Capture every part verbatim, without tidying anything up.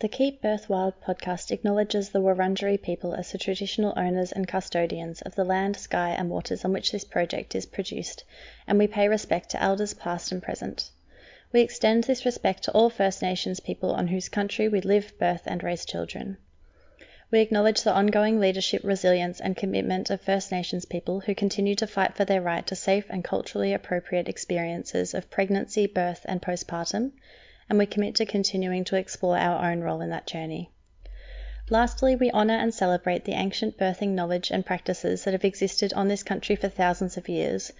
The Keep Birth Wild podcast acknowledges the Wurundjeri people as the traditional owners and custodians of the land, sky and waters on which this project is produced, and we pay respect to elders past and present. We extend this respect to all First Nations people on whose country we live, birth and raise children. We acknowledge the ongoing leadership, resilience and commitment of First Nations people who continue to fight for their right to safe and culturally appropriate experiences of pregnancy, birth and postpartum, and we commit to continuing to explore our own role in that journey. Lastly, we honour and celebrate the ancient birthing knowledge and practices that have existed on this country for thousands of years.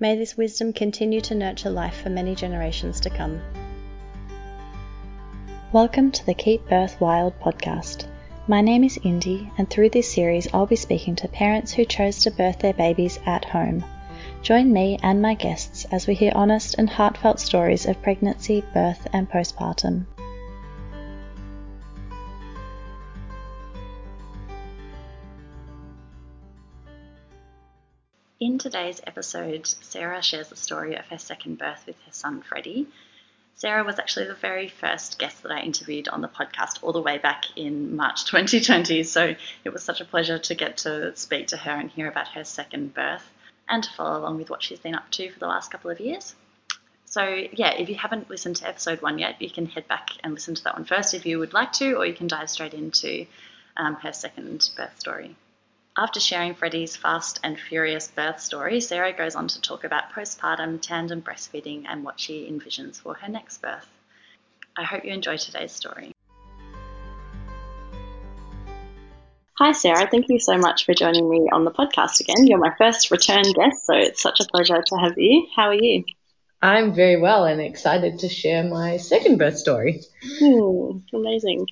May this wisdom continue to nurture life for many generations to come. Welcome to the Keep Birth Wild podcast. My name is Indy, and through this series I'll be speaking to parents who chose to birth their babies at home. Join me and my guests as we hear honest and heartfelt stories of pregnancy, birth and postpartum. In today's episode, Sarah shares the story of her second birth with her son Freddie. Sarah was actually the very first guest that I interviewed on the podcast all the way back in March twenty twenty, so it was such a pleasure to get to speak to her and hear about her second birth, and to follow along with what she's been up to for the last couple of years. So yeah, if you haven't listened to episode one yet, you can head back and listen to that one first if you would like to, or you can dive straight into um, her second birth story. After sharing Freddie's fast and furious birth story, Sarah goes on to talk about postpartum, tandem breastfeeding, and what she envisions for her next birth. I hope you enjoy today's story. Hi Sarah, thank you so much for joining me on the podcast again. You're my first return guest, so it's such a pleasure to have you. How are you? I'm very well and excited to share my second birth story. Hmm, amazing.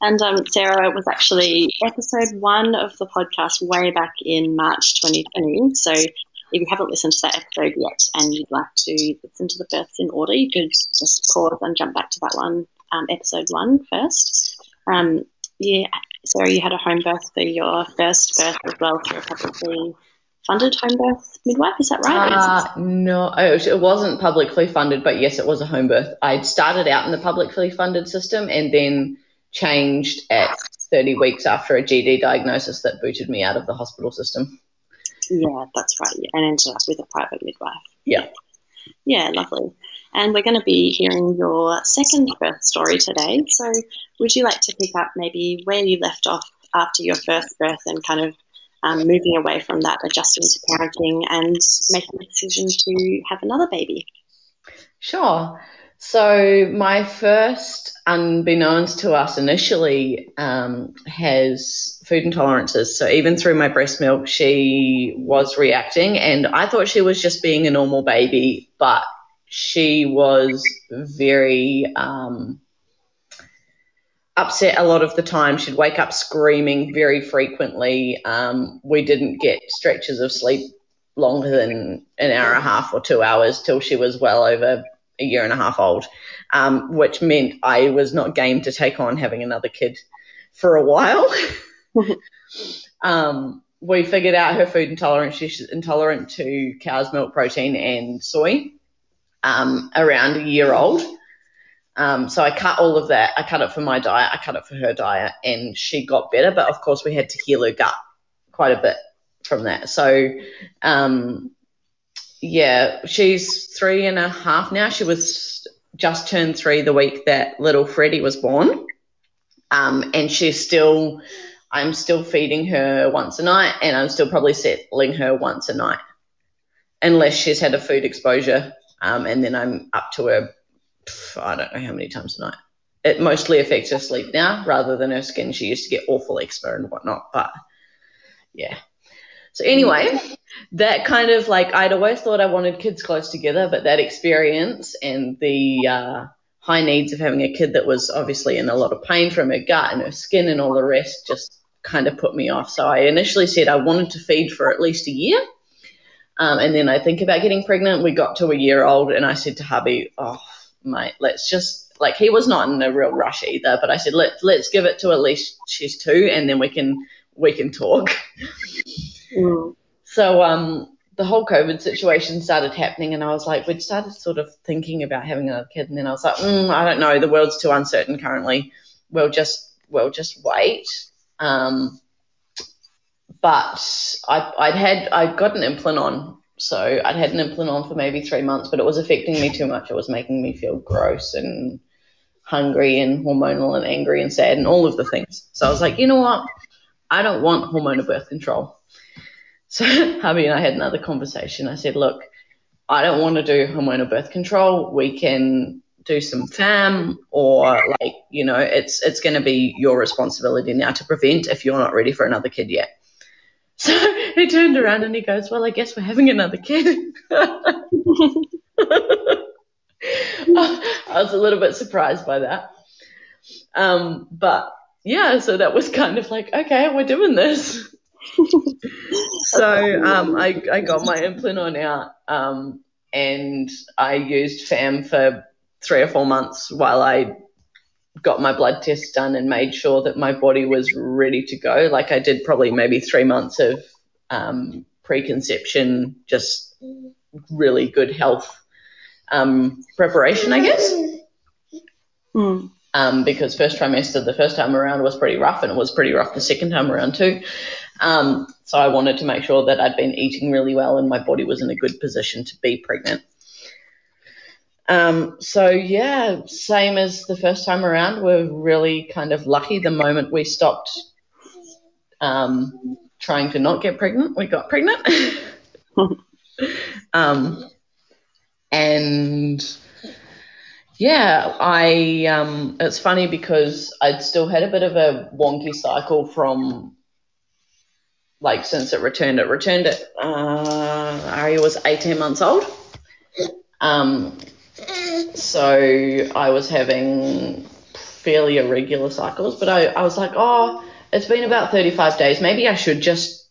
And um, Sarah was actually episode one of the podcast way back in March twenty twenty, so if you haven't listened to that episode yet and you'd like to listen to the births in order, you could just pause and jump back to that one, um, episode one first. Um, yeah. Sarah, you had a home birth for your first birth as well through a publicly funded home birth midwife, is that right? Uh, no, it wasn't publicly funded, but yes, it was a home birth. I started out in the publicly funded system and then changed at thirty weeks after a G D diagnosis that booted me out of the hospital system. Yeah, that's right, and ended up with a private midwife. Yeah. Yeah, lovely. And we're going to be hearing your second birth story today. So would you like to pick up maybe where you left off after your first birth and kind of um, moving away from that, adjusting to parenting and making the decision to have another baby? Sure. So my first, unbeknownst to us initially, um, has food intolerances. So even through my breast milk, she was reacting, and I thought she was just being a normal baby, but she was very um, upset a lot of the time. She'd wake up screaming very frequently. Um, we didn't get stretches of sleep longer than an hour and a half or two hours till she was well over a year and a half old, um, which meant I was not game to take on having another kid for a while. um, we figured out her food intolerance. She's intolerant to cow's milk protein and soy um, around a year old. Um, so I cut all of that. I cut it for my diet. I cut it for her diet, and she got better. But, of course, we had to heal her gut quite a bit from that. So, um yeah, she's three and a half now. She was just turned three the week that little Freddie was born, um, and she's still – I'm still feeding her once a night, and I'm still probably settling her once a night unless she's had a food exposure, um, and then I'm up to her I don't know how many times a night. It mostly affects her sleep now rather than her skin. She used to get awful eczema and whatnot, but, yeah. So anyway, that kind of like I'd always thought I wanted kids close together, but that experience and the uh, high needs of having a kid that was obviously in a lot of pain from her gut and her skin and all the rest just kind of put me off. So I initially said I wanted to feed for at least a year, um, and then I think about getting pregnant. We got to a year old, and I said to hubby, oh, mate, let's just – like he was not in a real rush either, but I said let's let's give it to at least she's two, and then we can we can talk. Mm. So um, the whole COVID situation started happening, and I was like, we'd started sort of thinking about having another kid, and then I was like, mm, I don't know, the world's too uncertain currently. we'll just we'll just wait. Um, but I, I'd had I'd got an implant on, so I'd had an implant on for maybe three months, but it was affecting me too much. It was making me feel gross and hungry and hormonal and angry and sad and all of the things. So I was like, you know what? I don't want hormonal birth control. So hubby and I had another conversation. I said, look, I don't want to do hormonal birth control. We can do some fam or like, you know, it's it's going to be your responsibility now to prevent if you're not ready for another kid yet. So he turned around and he goes, well, I guess we're having another kid. I was a little bit surprised by that. Um, but, yeah, so that was kind of like, okay, we're doing this. So um, I, I got my implant out um, and I used fam for three or four months while I got my blood test done and made sure that my body was ready to go. Like I did probably maybe three months of um, preconception, just really good health um, preparation, I guess. Mm. Um, because first trimester the first time around was pretty rough, and it was pretty rough the second time around too. Um, so I wanted to make sure that I'd been eating really well and my body was in a good position to be pregnant. Um, so, yeah, same as the first time around, we're really kind of lucky. The moment we stopped um, trying to not get pregnant, we got pregnant. um, and... Yeah, I. Um, it's funny because I'd still had a bit of a wonky cycle from, like, since it returned. It returned at uh, Aria was eighteen months old. Um, so I was having fairly irregular cycles, but I, I was like, oh, it's been about thirty-five days. Maybe I should just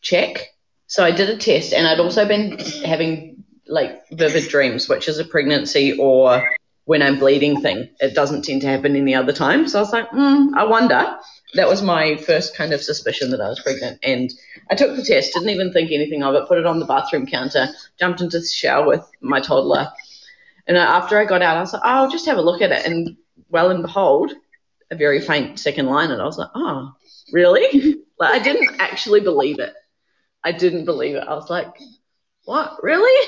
check. So I did a test, and I'd also been having like vivid dreams, which is a pregnancy or when I'm bleeding thing. It doesn't tend to happen any other time. So I was like, mm, I wonder. That was my first kind of suspicion that I was pregnant. And I took the test, didn't even think anything of it, put it on the bathroom counter, jumped into the shower with my toddler. And after I got out, I was like, oh, I'll just have a look at it. And well and behold, a very faint second line. And I was like, oh, really? Like, I didn't actually believe it. I didn't believe it. I was like, what, really?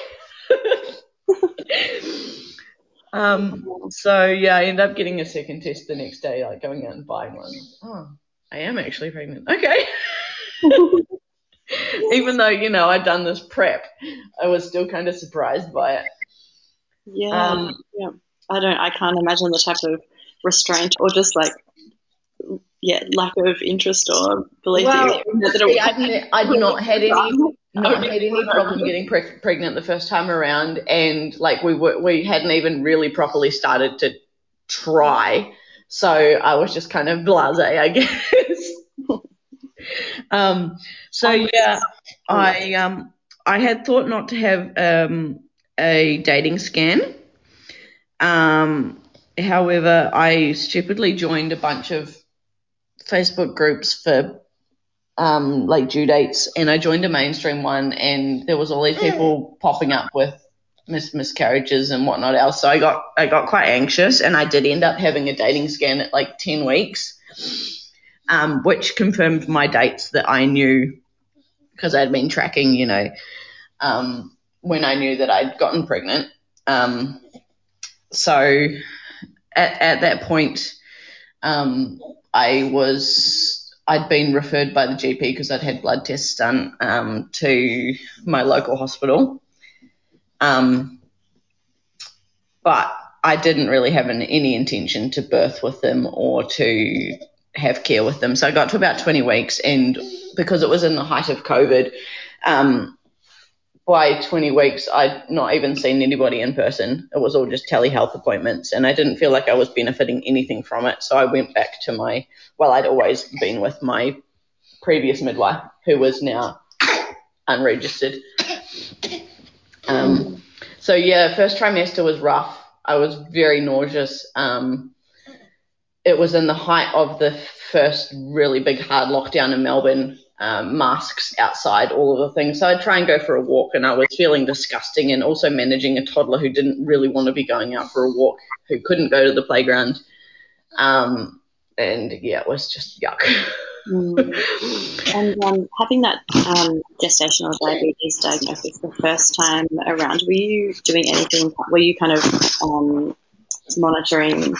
Um, so yeah, I ended up getting a second test the next day, like going out and buying one. Oh, I am actually pregnant. Okay. Even though, you know, I'd done this prep, I was still kind of surprised by it. Yeah. Um, yeah. I don't, I can't imagine the type of restraint or just like, yeah, lack of interest or belief. Well, that you I'd, I'd not had any. Not had any problem getting pre- pregnant the first time around, and like we were, we hadn't even really properly started to try, so I was just kind of blasé, I guess. um, so yeah, I um I had thought not to have um a dating scan. Um, however, I stupidly joined a bunch of Facebook groups for um like due dates, and I joined a mainstream one, and there was all these people popping up with mis- miscarriages and whatnot else. So I got I got quite anxious, and I did end up having a dating scan at like ten weeks, um, which confirmed my dates that I knew, because I'd been tracking, you know, um, when I knew that I'd gotten pregnant. Um, so at at that point, um, I was. I'd been referred by the G P, because I'd had blood tests done, um, to my local hospital. Um, but I didn't really have an, any intention to birth with them or to have care with them. So I got to about twenty weeks, and because it was in the height of COVID, um, by twenty weeks I'd not even seen anybody in person. It was all just telehealth appointments, and I didn't feel like I was benefiting anything from it. So I went back to my – well, I'd always been with my previous midwife, who was now unregistered. Um, so, yeah, first trimester was rough. I was very nauseous. Um, it was in the height of the first really big hard lockdown in Melbourne. Um, masks outside, all of the things. So I'd try and go for a walk, and I was feeling disgusting, and also managing a toddler who didn't really want to be going out for a walk, who couldn't go to the playground. Um, and yeah, it was just yuck. Mm. And um, having that um, gestational diabetes diagnosis the first time around, were you doing anything? Were you kind of um, monitoring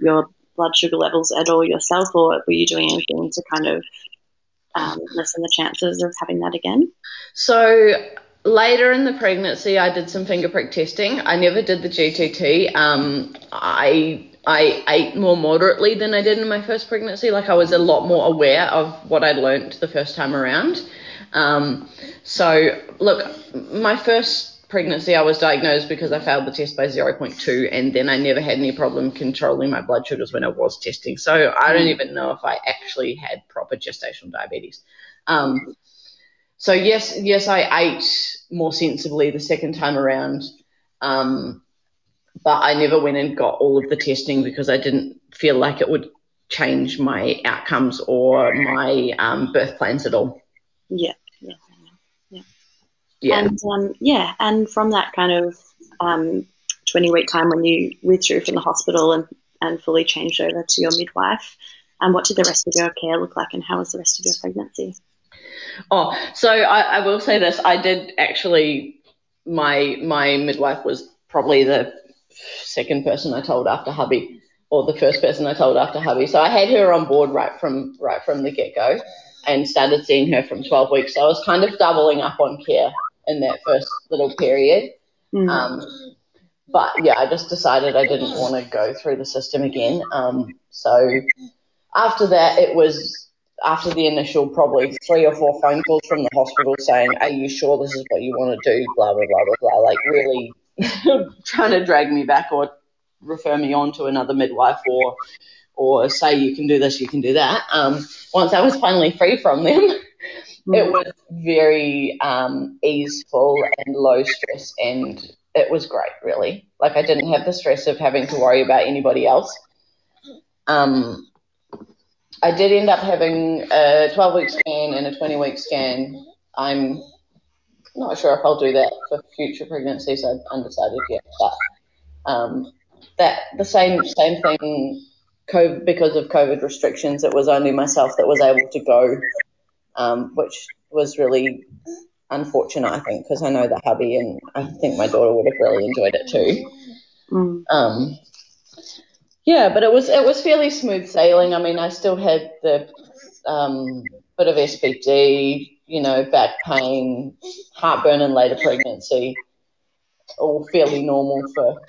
your blood sugar levels at all yourself, or were you doing anything to kind of um, lessen the chances of having that again? So later in the pregnancy, I did some finger prick testing. I never did the G T T. Um, I I ate more moderately than I did in my first pregnancy. Like, I was a lot more aware of what I'd learned the first time around. Um, so, look, my first pregnancy I was diagnosed because I failed the test by zero point two, and then I never had any problem controlling my blood sugars when I was testing. So I don't even know if I actually had proper gestational diabetes. Um, so, yes, yes, I ate more sensibly the second time around. Um But I never went and got all of the testing because I didn't feel like it would change my outcomes or my um, birth plans at all. Yeah, yeah, yeah. Yeah. And, um, yeah, and from that kind of um, twenty-week time when you withdrew from the hospital and, and fully changed over to your midwife, um, what did the rest of your care look like, and how was the rest of your pregnancy? Oh, so I, I will say this. I did actually – my my midwife was probably the – second person I told after hubby, or the first person I told after hubby. So I had her on board right from right from the get-go and started seeing her from twelve weeks. So I was kind of doubling up on care in that first little period. Mm-hmm. Um, but, yeah, I just decided I didn't want to go through the system again. Um, so after that, it was after the initial probably three or four phone calls from the hospital saying, are you sure this is what you want to do, blah, blah, blah, blah, blah, like really – trying to drag me back or refer me on to another midwife or or say you can do this, you can do that. Um, once I was finally free from them, mm-hmm. It was very um, easeful and low stress, and it was great, really. Like, I didn't have the stress of having to worry about anybody else. Um, I did end up having a twelve-week scan and a twenty-week scan. I'm not sure if I'll do that for future pregnancies. I'm undecided yet, but um, that the same same thing. COVID, because of COVID restrictions, it was only myself that was able to go, um, which was really unfortunate, I think, because I know the hubby and I think my daughter would have really enjoyed it too. Mm. Um, yeah, but it was it was fairly smooth sailing. I mean, I still had the um, bit of S P D. You know, back pain, heartburn in later pregnancy, all fairly normal for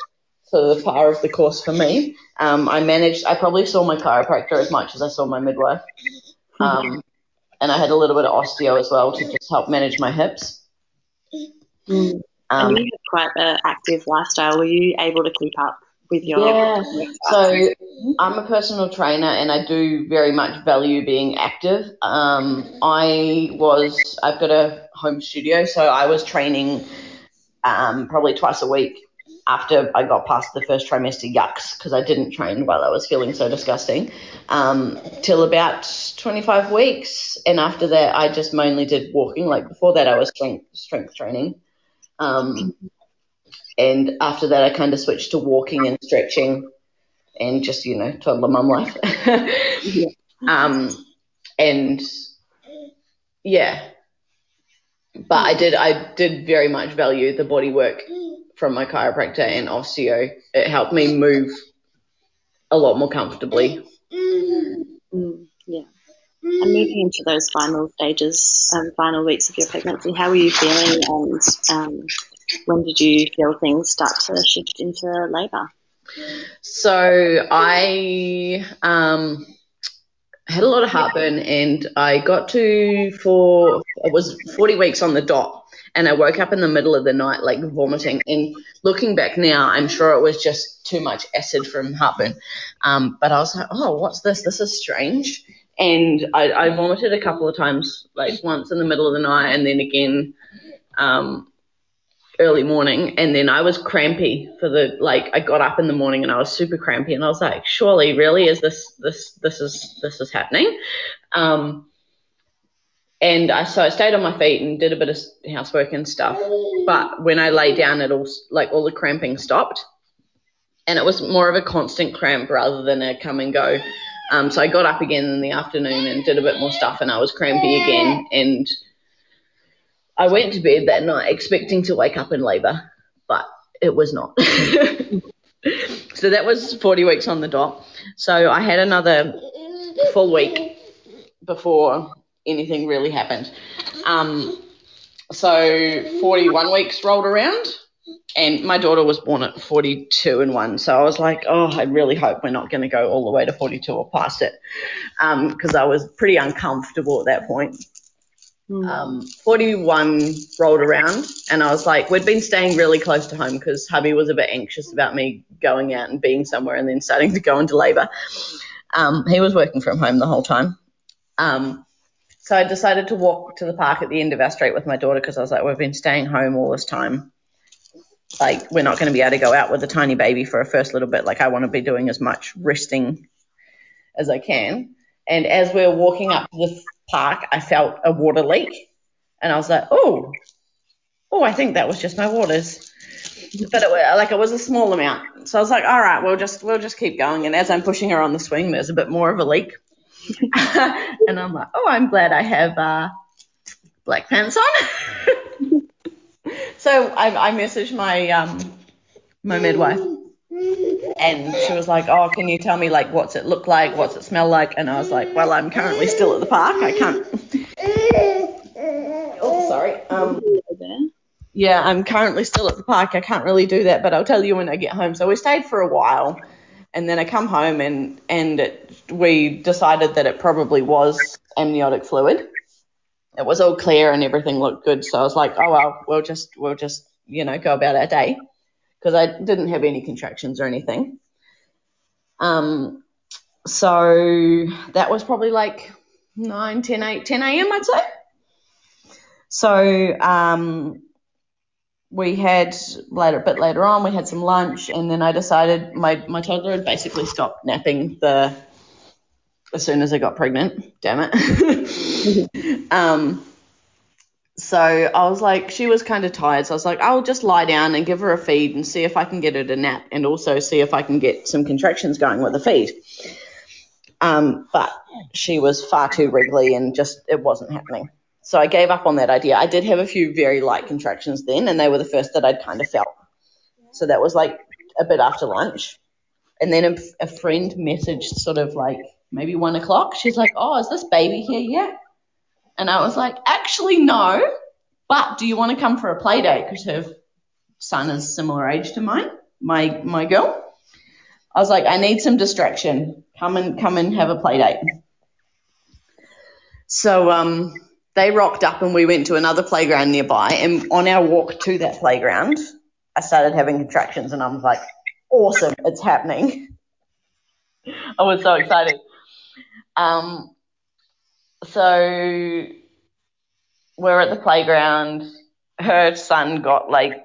for the par of the course for me. Um, I managed, I probably saw my chiropractor as much as I saw my midwife. Um, and I had a little bit of osteo as well to just help manage my hips. Mm. Um, and you had quite an active lifestyle. Were you able to keep up with your yeah. So I'm a personal trainer, and I do very much value being active. Um, I was I've got a home studio, so I was training um, probably twice a week after I got past the first trimester yucks, because I didn't train while I was feeling so disgusting, um, till about twenty-five weeks, and after that I just mainly did walking. Like, before that I was strength strength training. Um, And after that, I kind of switched to walking and stretching and just, you know, toddler mum life. yeah. Um, and, yeah, but I did I did very much value the body work from my chiropractor and osteo. It helped me move a lot more comfortably. Mm, yeah. And moving into those final stages, um, final weeks of your pregnancy, how were you feeling, and um when did you feel things start to shift into labour? So I um, had a lot of heartburn, and I got to for it was forty weeks on the dot, and I woke up in the middle of the night like vomiting. And looking back now, I'm sure it was just too much acid from heartburn. Um, but I was like, oh, what's this? This is strange. And I, I vomited a couple of times, like once in the middle of the night, and then again. Um, early morning, and then I was crampy for the like I got up in the morning and I was super crampy, and I was like, surely really is this this this is this is happening. Um and I so I stayed on my feet and did a bit of housework and stuff, but when I lay down it all like all the cramping stopped, and it was more of a constant cramp rather than a come and go. Um, so I got up again in the afternoon and did a bit more stuff, and I was crampy again. And I went to bed that night expecting to wake up in labour, but it was not. So that was forty weeks on the dot. So I had another full week before anything really happened. Um, so forty-one weeks rolled around, and my daughter was born at forty-two and one. So I was like, oh, I really hope we're not going to go all the way to forty-two or past it, because um, I was pretty uncomfortable at that point. Mm. Um, forty-one rolled around, and I was like, we'd been staying really close to home because hubby was a bit anxious about me going out and being somewhere and then starting to go into labour. Um, he was working from home the whole time. Um, so I decided to walk to the park at the end of our street with my daughter because I was like, we've been staying home all this time. Like, we're not going to be able to go out with a tiny baby for a first little bit. Like, I want to be doing as much resting as I can. And as we were walking up to the park, I felt a water leak, and I was like, oh, oh, I think that was just my waters. But it, like, it was a small amount. So I was like, all right, we'll just we'll just keep going. And as I'm pushing her on the swing, there's a bit more of a leak. And I'm like, oh, I'm glad I have uh, black pants on. So I, I messaged my um, my midwife, and she was like, oh, can you tell me, like, what's it look like, what's it smell like? And I was like, well, I'm currently still at the park. I can't. Oh, sorry. Um, yeah, I'm currently still at the park. I can't really do that, but I'll tell you when I get home. So we stayed for a while, and then I come home, and, and it, we decided that it probably was amniotic fluid. It was all clear and everything looked good. So I was like, oh, well, we'll just, we'll just, you know, go about our day, because I didn't have any contractions or anything. Um, so that was probably like nine, ten, eight, ten a.m., I'd say. So um, we had later, a bit later on, we had some lunch, and then I decided my, my toddler had basically stopped napping the as soon as I got pregnant. Damn it. um So I was like, she was kind of tired, so I was like, I'll just lie down and give her a feed and see if I can get her to nap, and also see if I can get some contractions going with the feed. Um, but she was far too wriggly, and just it wasn't happening. So I gave up on that idea. I did have a few very light contractions then, and they were the first that I'd kind of felt. So that was like a bit after lunch. And then a, a friend messaged sort of like maybe one o'clock. She's like, oh, is this baby here yet? And I was like, actually, no, but do you want to come for a play date? Because her son is similar age to mine, my my girl. I was like, I need some distraction. Come and come and have a play date. So um, they rocked up, and we went to another playground nearby. And on our walk to that playground, I started having contractions, and I was like, awesome, it's happening. I was so excited. Um. So we're at the playground. Her son got, like,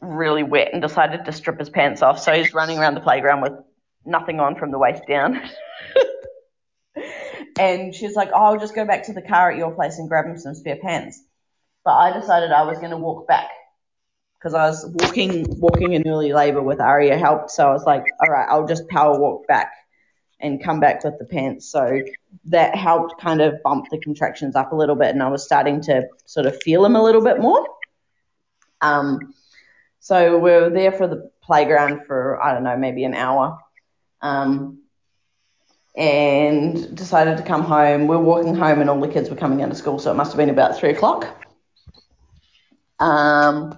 really wet and decided to strip his pants off, so he's running around the playground with nothing on from the waist down. And she's like, oh, I'll just go back to the car at your place and grab him some spare pants. But I decided I was going to walk back because I was walking walking in early labour with Aria help, so I was like, all right, I'll just power walk back and come back with the pants. So that helped kind of bump the contractions up a little bit, and I was starting to sort of feel them a little bit more. Um, so we were there for the playground for, I don't know, maybe an hour, um, and decided to come home. We were walking home, and all the kids were coming out of school, so it must have been about three o'clock. Um,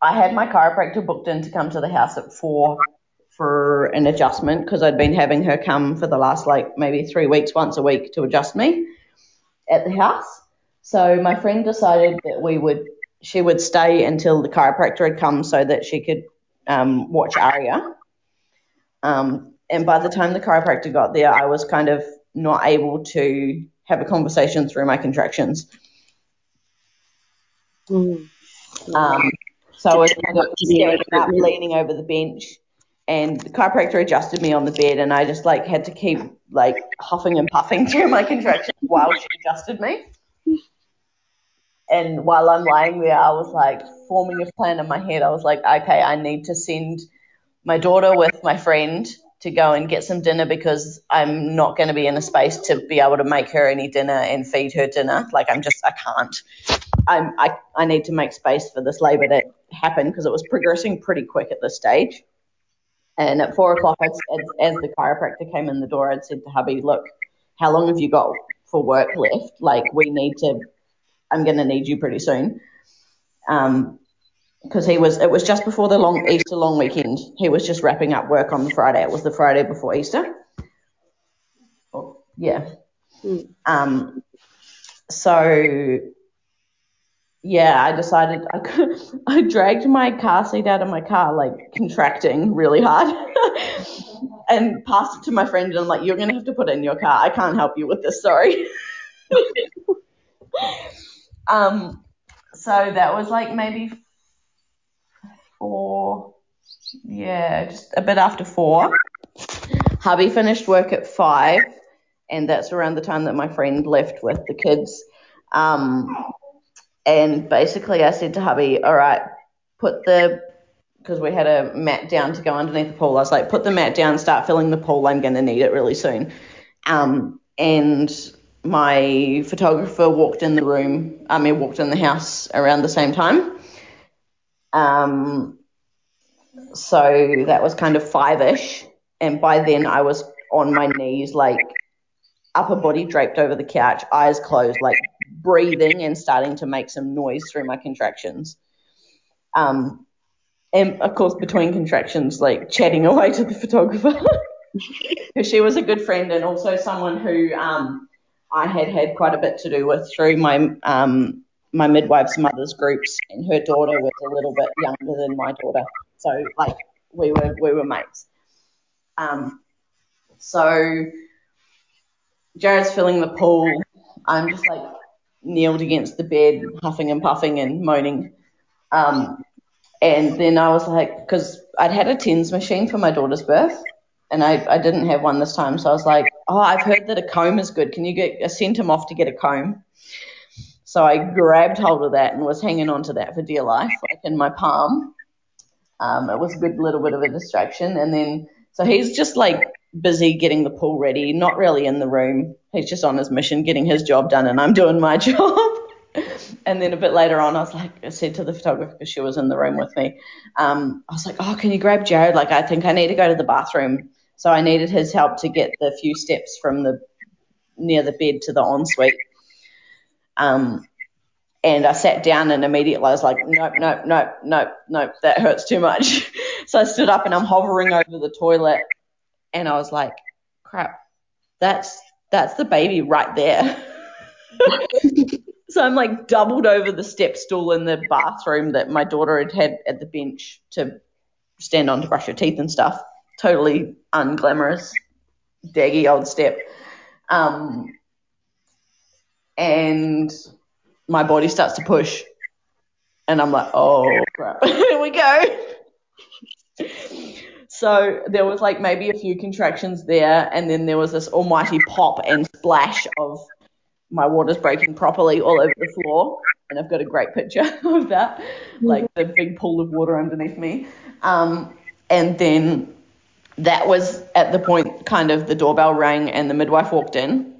I had my chiropractor booked in to come to the house at four for an adjustment, because I'd been having her come for the last, like, maybe three weeks, once a week, to adjust me at the house. So my friend decided that we would, she would stay until the chiropractor had come so that she could um, watch Aria. Um, and by the time the chiropractor got there, I was kind of not able to have a conversation through my contractions. Mm. Um, so I was kind of standing up, leaning over the bench. And the chiropractor adjusted me on the bed, and I just, like, had to keep, like, huffing and puffing through my contractions while she adjusted me. And while I'm lying there, I was, like, forming a plan in my head. I was like, okay, I need to send my daughter with my friend to go and get some dinner because I'm not going to be in a space to be able to make her any dinner and feed her dinner. Like I'm just, I can't. I'm, I, I need to make space for this labour to happen because it was progressing pretty quick at this stage. And at four o'clock, as, as the chiropractor came in the door, I'd said to hubby, look, how long have you got for work left? Like we need to, I'm going to need you pretty soon. Um, Because he was, it was just before the long Easter long weekend. He was just wrapping up work on the Friday. It was the Friday before Easter. Oh, yeah. Mm. Um. So, yeah, I decided I could, I dragged my car seat out of my car, like contracting really hard, and passed it to my friend. And I'm like, "You're gonna have to put it in your car. I can't help you with this. Sorry." um. So that was like maybe. Four, yeah, just a bit after four. Hubby finished work at five, and that's around the time that my friend left with the kids. Um, and basically I said to hubby, all right, put the – because we had a mat down to go underneath the pool. I was like, put the mat down, start filling the pool. I'm going to need it really soon. Um, and my photographer walked in the room – I mean walked in the house around the same time. Um, so that was kind of five-ish, and by then I was on my knees, like upper body draped over the couch, eyes closed, like breathing and starting to make some noise through my contractions. Um, and of course between contractions, like chatting away to the photographer, because she was a good friend and also someone who um I had had quite a bit to do with through my um. my midwife's mother's groups, and her daughter was a little bit younger than my daughter. So, like, we were we were mates. Um, so Jared's filling the pool. I'm just, like, kneeled against the bed, huffing and puffing and moaning. Um, and then I was like, because I'd had a TENS machine for my daughter's birth, and I, I didn't have one this time. So I was like, oh, I've heard that a comb is good. Can you get I sent him off to get a comb? So I grabbed hold of that and was hanging on to that for dear life, like in my palm. Um, it was a good little bit of a distraction. And then so he's just, like, busy getting the pool ready, not really in the room. He's just on his mission, getting his job done, and I'm doing my job. And then a bit later on I was like, I said to the photographer, because she was in the room with me, um, I was like, oh, can you grab Jared? Like, I think I need to go to the bathroom. So I needed his help to get the few steps from the near the bed to the ensuite. Um, and I sat down and immediately I was like, nope, nope, nope, nope, nope, that hurts too much. So I stood up and I'm hovering over the toilet and I was like, crap, that's that's the baby right there. So I'm like doubled over the step stool in the bathroom that my daughter had had at the bench to stand on to brush her teeth and stuff. Totally unglamorous, daggy old step. Um And my body starts to push, and I'm like, oh, crap, here we go. So there was, like, maybe a few contractions there, and then there was this almighty pop and splash of my water's breaking properly all over the floor, and I've got a great picture of that, like the big pool of water underneath me. Um, and then that was at the point kind of the doorbell rang and the midwife walked in.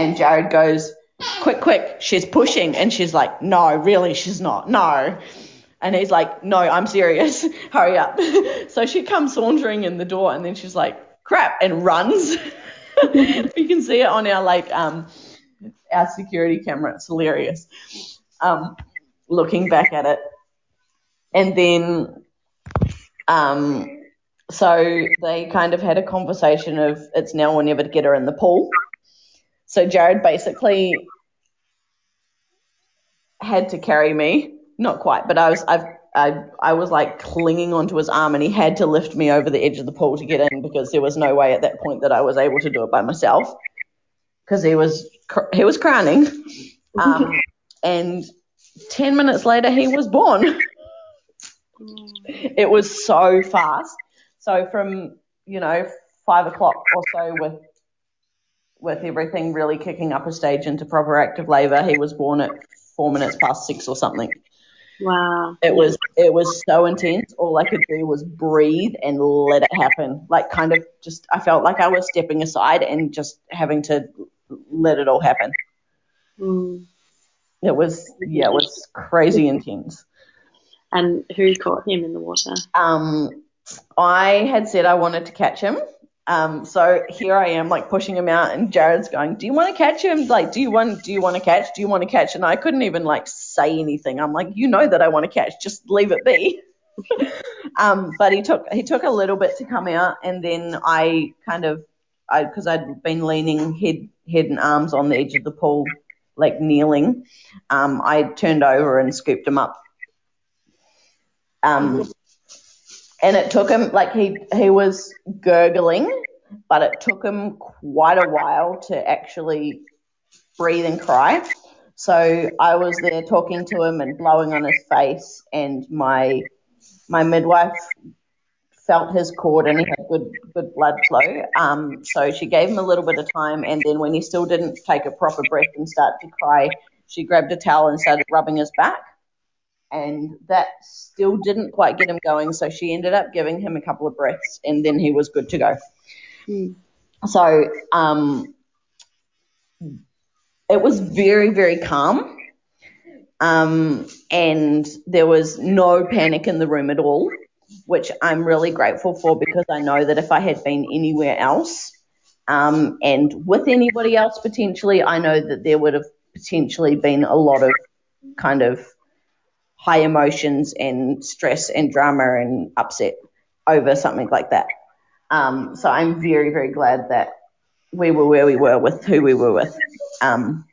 And Jared goes, quick, quick, she's pushing. And she's like, no, really, she's not, no. And he's like, no, I'm serious, hurry up. So she comes sauntering in the door and then she's like, crap, and runs. You can see it on our, like, um, our security camera. It's hilarious, um, looking back at it. And then um, so they kind of had a conversation of it's now or never to get her in the pool. So Jared basically had to carry me, not quite, but I was I've, I I was like clinging onto his arm and he had to lift me over the edge of the pool to get in because there was no way at that point that I was able to do it by myself because he was he was crowning, um, and ten minutes later he was born. It was so fast. So from you know five o'clock or so with. with everything really kicking up a stage into proper active labour, he was born at four minutes past six or something. Wow. It was it was so intense. All I could do was breathe and let it happen. Like kind of just I felt like I was stepping aside and just having to let it all happen. Mm. It was yeah, it was crazy intense. And who caught him in the water? Um, I had said I wanted to catch him. Um, so here I am, like pushing him out, and Jared's going, "Do you want to catch him? Like, do you want? Do you want to catch? Do you want to catch?" And I couldn't even like say anything. I'm like, "You know that I want to catch. Just leave it be." um, but he took he took a little bit to come out, and then I kind of, I because I'd been leaning head head and arms on the edge of the pool, like kneeling. Um, I turned over and scooped him up. Um. And it took him, like he he was gurgling, but it took him quite a while to actually breathe and cry. So I was there talking to him and blowing on his face, and my my midwife felt his cord and he had good good blood flow. Um, so she gave him a little bit of time, and then when he still didn't take a proper breath and start to cry, she grabbed a towel and started rubbing his back. And that still didn't quite get him going, so she ended up giving him a couple of breaths, and then he was good to go. Mm. So um, it was very, very calm, um, and there was no panic in the room at all, which I'm really grateful for, because I know that if I had been anywhere else um, and with anybody else potentially, I know that there would have potentially been a lot of kind of high emotions and stress and drama and upset over something like that. Um, so I'm very, very glad that we were where we were with who we were with. Um,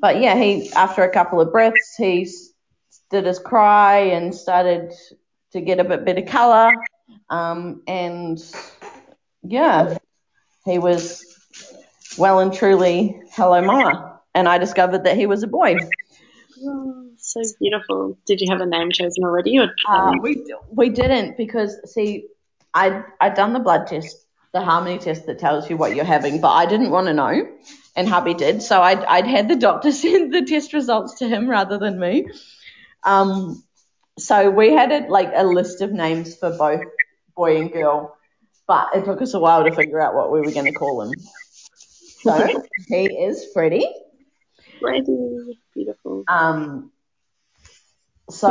but, yeah, he after a couple of breaths, he did his cry and started to get a bit better colour. Um, and, yeah, he was well and truly hello mama. And I discovered that he was a boy. Oh, so beautiful. Did you have a name chosen already? Or? Uh, we we didn't, because, see, I I'd done the blood test, the harmony test that tells you what you're having, but I didn't want to know, and hubby did. So I'd, I'd had the doctor send the test results to him rather than me. Um, so we had, a, like, a list of names for both boy and girl, but it took us a while to figure out what we were going to call him. So he is Freddie. Freddie. Beautiful. Um. So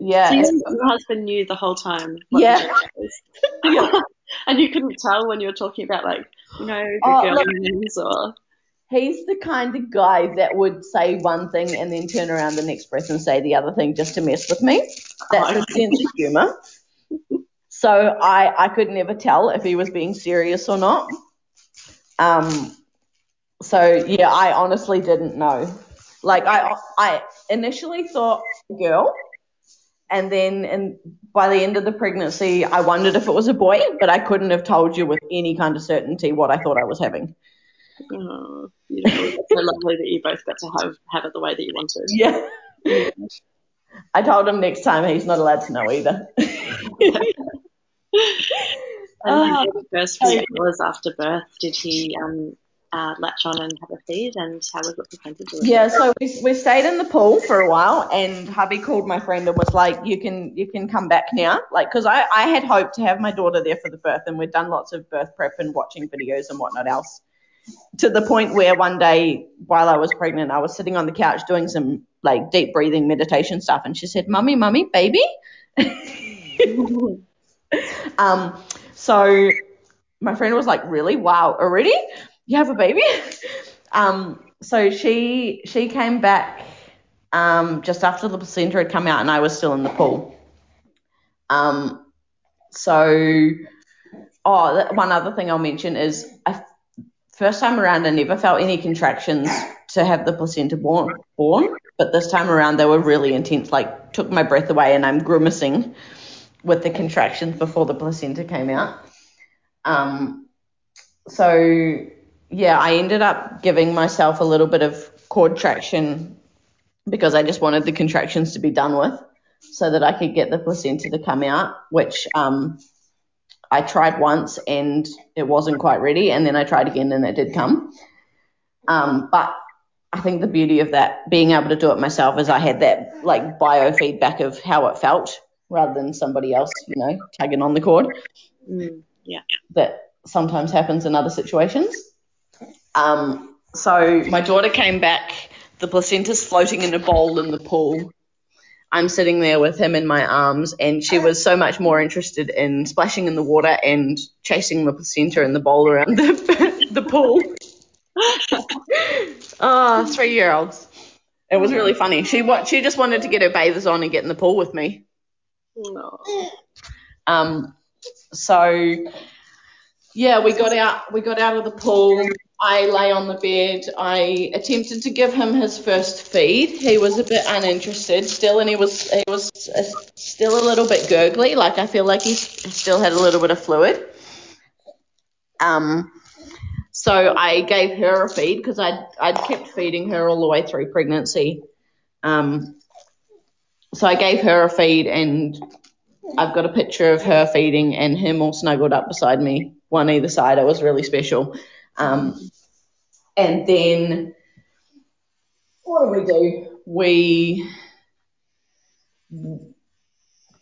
yeah, so you, your husband knew the whole time. Yeah. yeah. And you couldn't tell when you were talking about, like, you know, the oh, girl names or. He's the kind of guy that would say one thing and then turn around the next breath and say the other thing just to mess with me. That's oh, his okay. sense of humour. So I I could never tell if he was being serious or not. Um. So yeah, I honestly didn't know. Like I, I initially thought girl, and then and by the end of the pregnancy, I wondered if it was a boy, but I couldn't have told you with any kind of certainty what I thought I was having. Oh, beautiful! It's so lovely that you both got to have have it the way that you wanted. Yeah. I told him next time he's not allowed to know either. And the first few hours after birth, did he? Um, Uh, latch on and have a feed, and how was it presented to us? Yeah, so we we stayed in the pool for a while, and hubby called my friend and was like, you can you can come back now, like, because I, I had hoped to have my daughter there for the birth, and we'd done lots of birth prep and watching videos and whatnot else, to the point where one day while I was pregnant, I was sitting on the couch doing some, like, deep breathing meditation stuff, and she said, mummy, mummy, baby. um, So my friend was like, really? Wow, already? You have a baby? Um, so she she came back um, just after the placenta had come out, and I was still in the pool. Um, so, oh, one other thing I'll mention is I, first time around I never felt any contractions to have the placenta born, born, but this time around they were really intense, like took my breath away, and I'm grimacing with the contractions before the placenta came out. Um, so... Yeah, I ended up giving myself a little bit of cord traction because I just wanted the contractions to be done with so that I could get the placenta to come out, which um, I tried once and it wasn't quite ready, and then I tried again and it did come. Um, but I think the beauty of that, being able to do it myself, is I had that like biofeedback of how it felt rather than somebody else, you know, tugging on the cord. Mm, yeah. That sometimes happens in other situations. Um, so my daughter came back, the placenta's floating in a bowl in the pool. I'm sitting there with him in my arms, and she was so much more interested in splashing in the water and chasing the placenta in the bowl around the, the pool. Ah, oh, three-year-olds. It was really funny. She wa- she just wanted to get her bathers on and get in the pool with me. No. Um. So, yeah, we got out. We got out of the pool. I lay on the bed. I attempted to give him his first feed. He was a bit uninterested still, and he was he was a, still a little bit gurgly. Like, I feel like he still had a little bit of fluid. Um, so I gave her a feed because I'd, I'd kept feeding her all the way through pregnancy. Um, so I gave her a feed, and I've got a picture of her feeding and him all snuggled up beside me, one either side. It was really special. Um, and then what did we do? We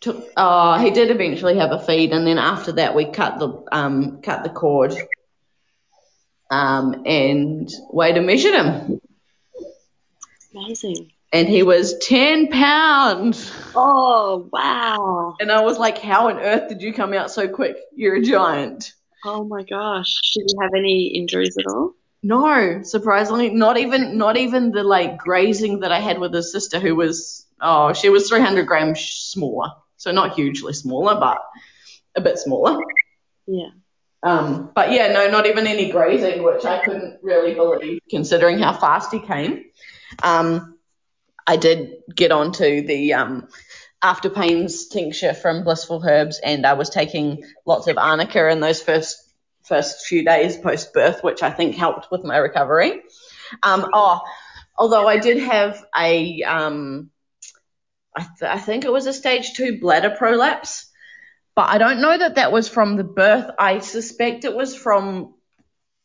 took, oh, he did eventually have a feed, and then after that we cut the, um, cut the cord, um, and weighed and measured him. Amazing. And he was ten pounds. Oh, wow. And I was like, how on earth did you come out so quick? You're a giant. Oh my gosh. Did you have any injuries at all? No, surprisingly. Not even not even the like grazing that I had with his sister, who was oh, she was three hundred grams smaller. So not hugely smaller, but a bit smaller. Yeah. Um but yeah, no, not even any grazing, which I couldn't really believe considering how fast he came. Um I did get onto the um after pains tincture from Blissful Herbs, and I was taking lots of arnica in those first first few days post-birth, which I think helped with my recovery. Um, oh, although I did have a, um, I, th- I think it was a stage two bladder prolapse, but I don't know that that was from the birth. I suspect it was from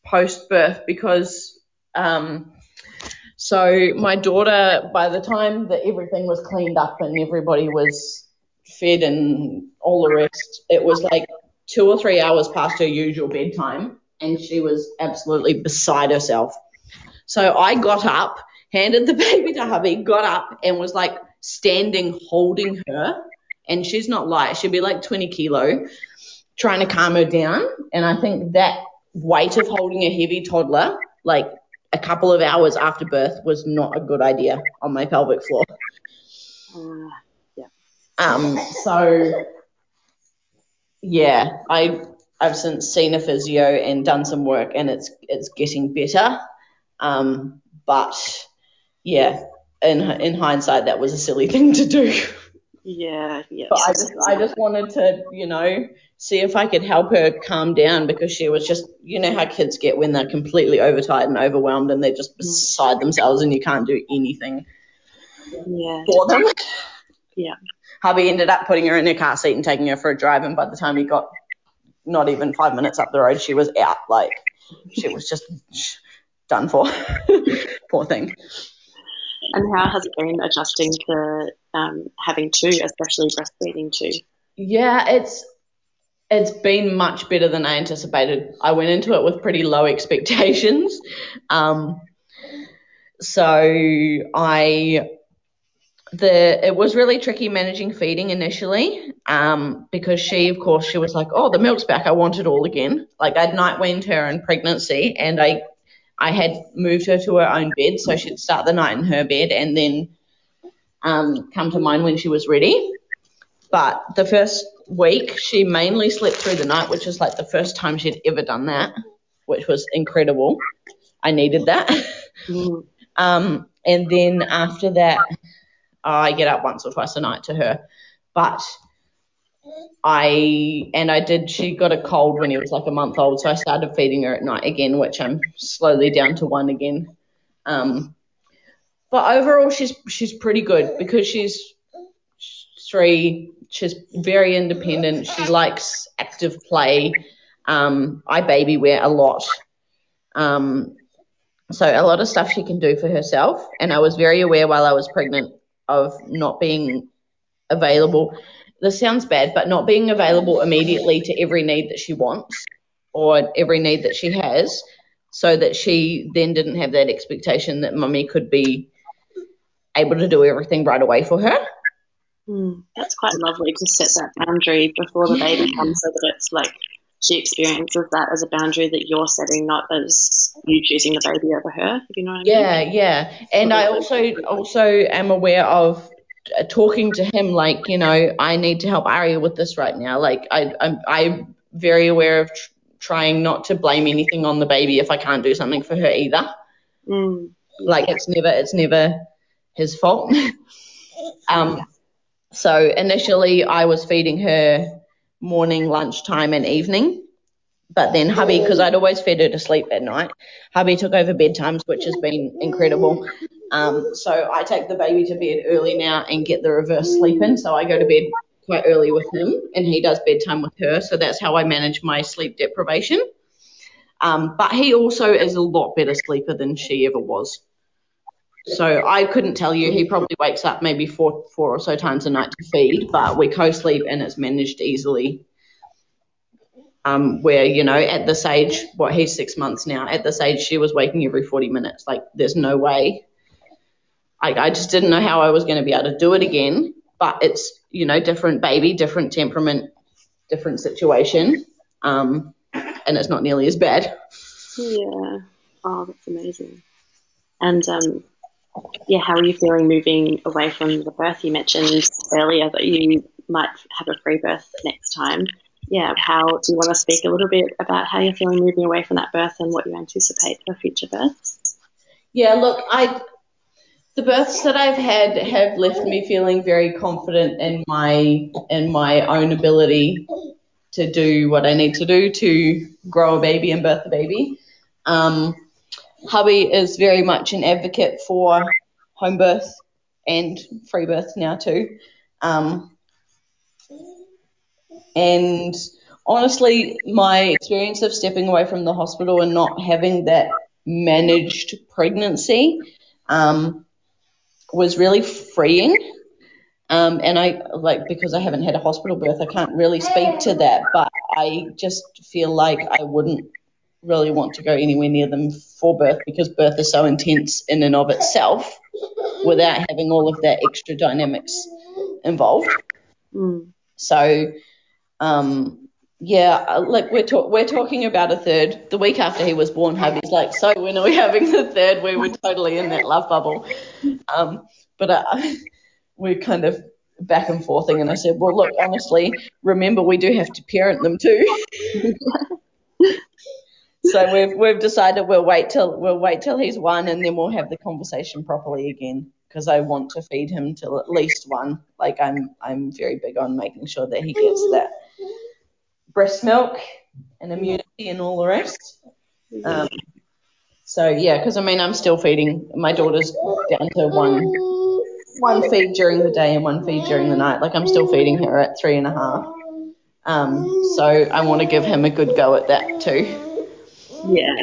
post-birth because um, – so my daughter, by the time that everything was cleaned up and everybody was fed and all the rest, it was like two or three hours past her usual bedtime, and she was absolutely beside herself. So I got up, handed the baby to hubby, got up and was like standing holding her, and she's not light. She'd be like twenty kilo, trying to calm her down, and I think that weight of holding a heavy toddler like a couple of hours after birth was not a good idea on my pelvic floor. Uh, yeah. Um. So, yeah, I I've since seen a physio and done some work, and it's it's getting better. Um. But yeah, in in hindsight, that was a silly thing to do. Yeah. Yeah. But I just I just wanted to, you know, see if I could help her calm down, because she was just, you know how kids get when they're completely overtired and overwhelmed and they're just beside themselves and you can't do anything yeah. for them. Yeah. Hubby ended up putting her in her car seat and taking her for a drive, and by the time he got not even five minutes up the road, she was out. Like, she was just done for. Poor thing. And how has it been adjusting to um, having two, especially breastfeeding two? Yeah, it's... It's been much better than I anticipated. I went into it with pretty low expectations. Um, so I the it was really tricky managing feeding initially um, because she, of course, she was like, oh, the milk's back. I want it all again. Like, I'd night weaned her in pregnancy, and I I had moved her to her own bed, so she'd start the night in her bed and then um, come to mine when she was ready. But the first week she mainly slept through the night, which is like the first time she'd ever done that, which was incredible. I needed that. Mm. um, and then after that, I get up once or twice a night to her. But I and I did. She got a cold when he was like a month old, so I started feeding her at night again, which I'm slowly down to one again. Um, but overall, she's she's pretty good because she's three. She's very independent. She likes active play. Um, I baby wear a lot. Um, So a lot of stuff she can do for herself, and I was very aware while I was pregnant of not being available. This sounds bad, but not being available immediately to every need that she wants or every need that she has, so that she then didn't have that expectation that mummy could be able to do everything right away for her. Mm, that's quite lovely to set that boundary before the baby comes, so that it's like she experiences that as a boundary that you're setting, not as you choosing the baby over her, if you know what I mean. Yeah, yeah. And I also also am aware of talking to him, like, you know, I need to help Aria with this right now. Like, I, I'm, I'm very aware of tr- trying not to blame anything on the baby if I can't do something for her either. Mm. Like, it's never it's never his fault. um. So initially I was feeding her morning, lunchtime and evening, but then hubby, because I'd always fed her to sleep at night, hubby took over bedtimes, which has been incredible. Um, so I take the baby to bed early now and get the reverse sleep in, so I go to bed quite early with him and he does bedtime with her, so that's how I manage my sleep deprivation. Um, but he also is a lot better sleeper than she ever was. So I couldn't tell you, he probably wakes up maybe four four or so times a night to feed, but we co-sleep and it's managed easily. Um, where, you know, at this age, what, he's six months now, at this age she was waking every forty minutes. Like, there's no way. I, I just didn't know how I was going to be able to do it again, but it's, you know, different baby, different temperament, different situation, um, and it's not nearly as bad. Yeah. Oh, that's amazing. And, um, yeah, how are you feeling moving away from the birth? You mentioned earlier that you might have a free birth next time. Yeah, how do you want to speak a little bit about how you're feeling moving away from that birth and what you anticipate for future births? Yeah, look, I the births that I've had have left me feeling very confident in my in my own ability to do what I need to do to grow a baby and birth a baby. Um, hubby is very much an advocate for home birth and free birth now too. Um, and honestly, my experience of stepping away from the hospital and not having that managed pregnancy um, was really freeing. Um, and I, like, because I haven't had a hospital birth, I can't really speak to that, but I just feel like I wouldn't really want to go anywhere near them for birth, because birth is so intense in and of itself without having all of that extra dynamics involved. Mm. So, um, yeah, like we're ta- we're talking about a third. The week after he was born, hubby's like, so when are we having the third? We were totally in that love bubble. Um, but uh, we're kind of back and forthing, and I said, well, look, honestly, remember we do have to parent them too. So we've we've decided we'll wait till we'll wait till he's one, and then we'll have the conversation properly again, because I want to feed him till at least one. Like, I'm I'm very big on making sure that he gets that breast milk and immunity and all the rest. Um, so yeah, because I mean I'm still feeding. My daughter's down to one one feed during the day and one feed during the night. Like, I'm still feeding her at three and a half. Um, so I want to give him a good go at that too. Yeah,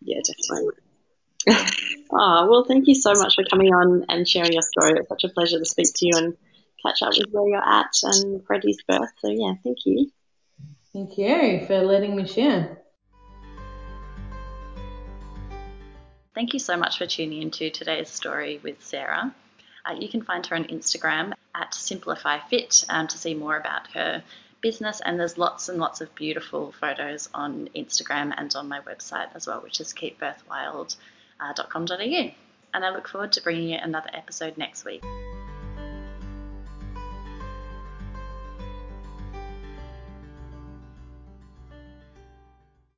yeah, definitely. Oh, well, thank you so much for coming on and sharing your story. It's such a pleasure to speak to you and catch up with where you're at and Freddie's birth. So, yeah, thank you. Thank you for letting me share. Thank you so much for tuning into today's story with Sarah. Uh, you can find her on Instagram at SimplifyFit um, to see more about her business, and there's lots and lots of beautiful photos on Instagram and on my website as well, which is keep birth wild dot com dot a u, and I look forward to bringing you another episode next week.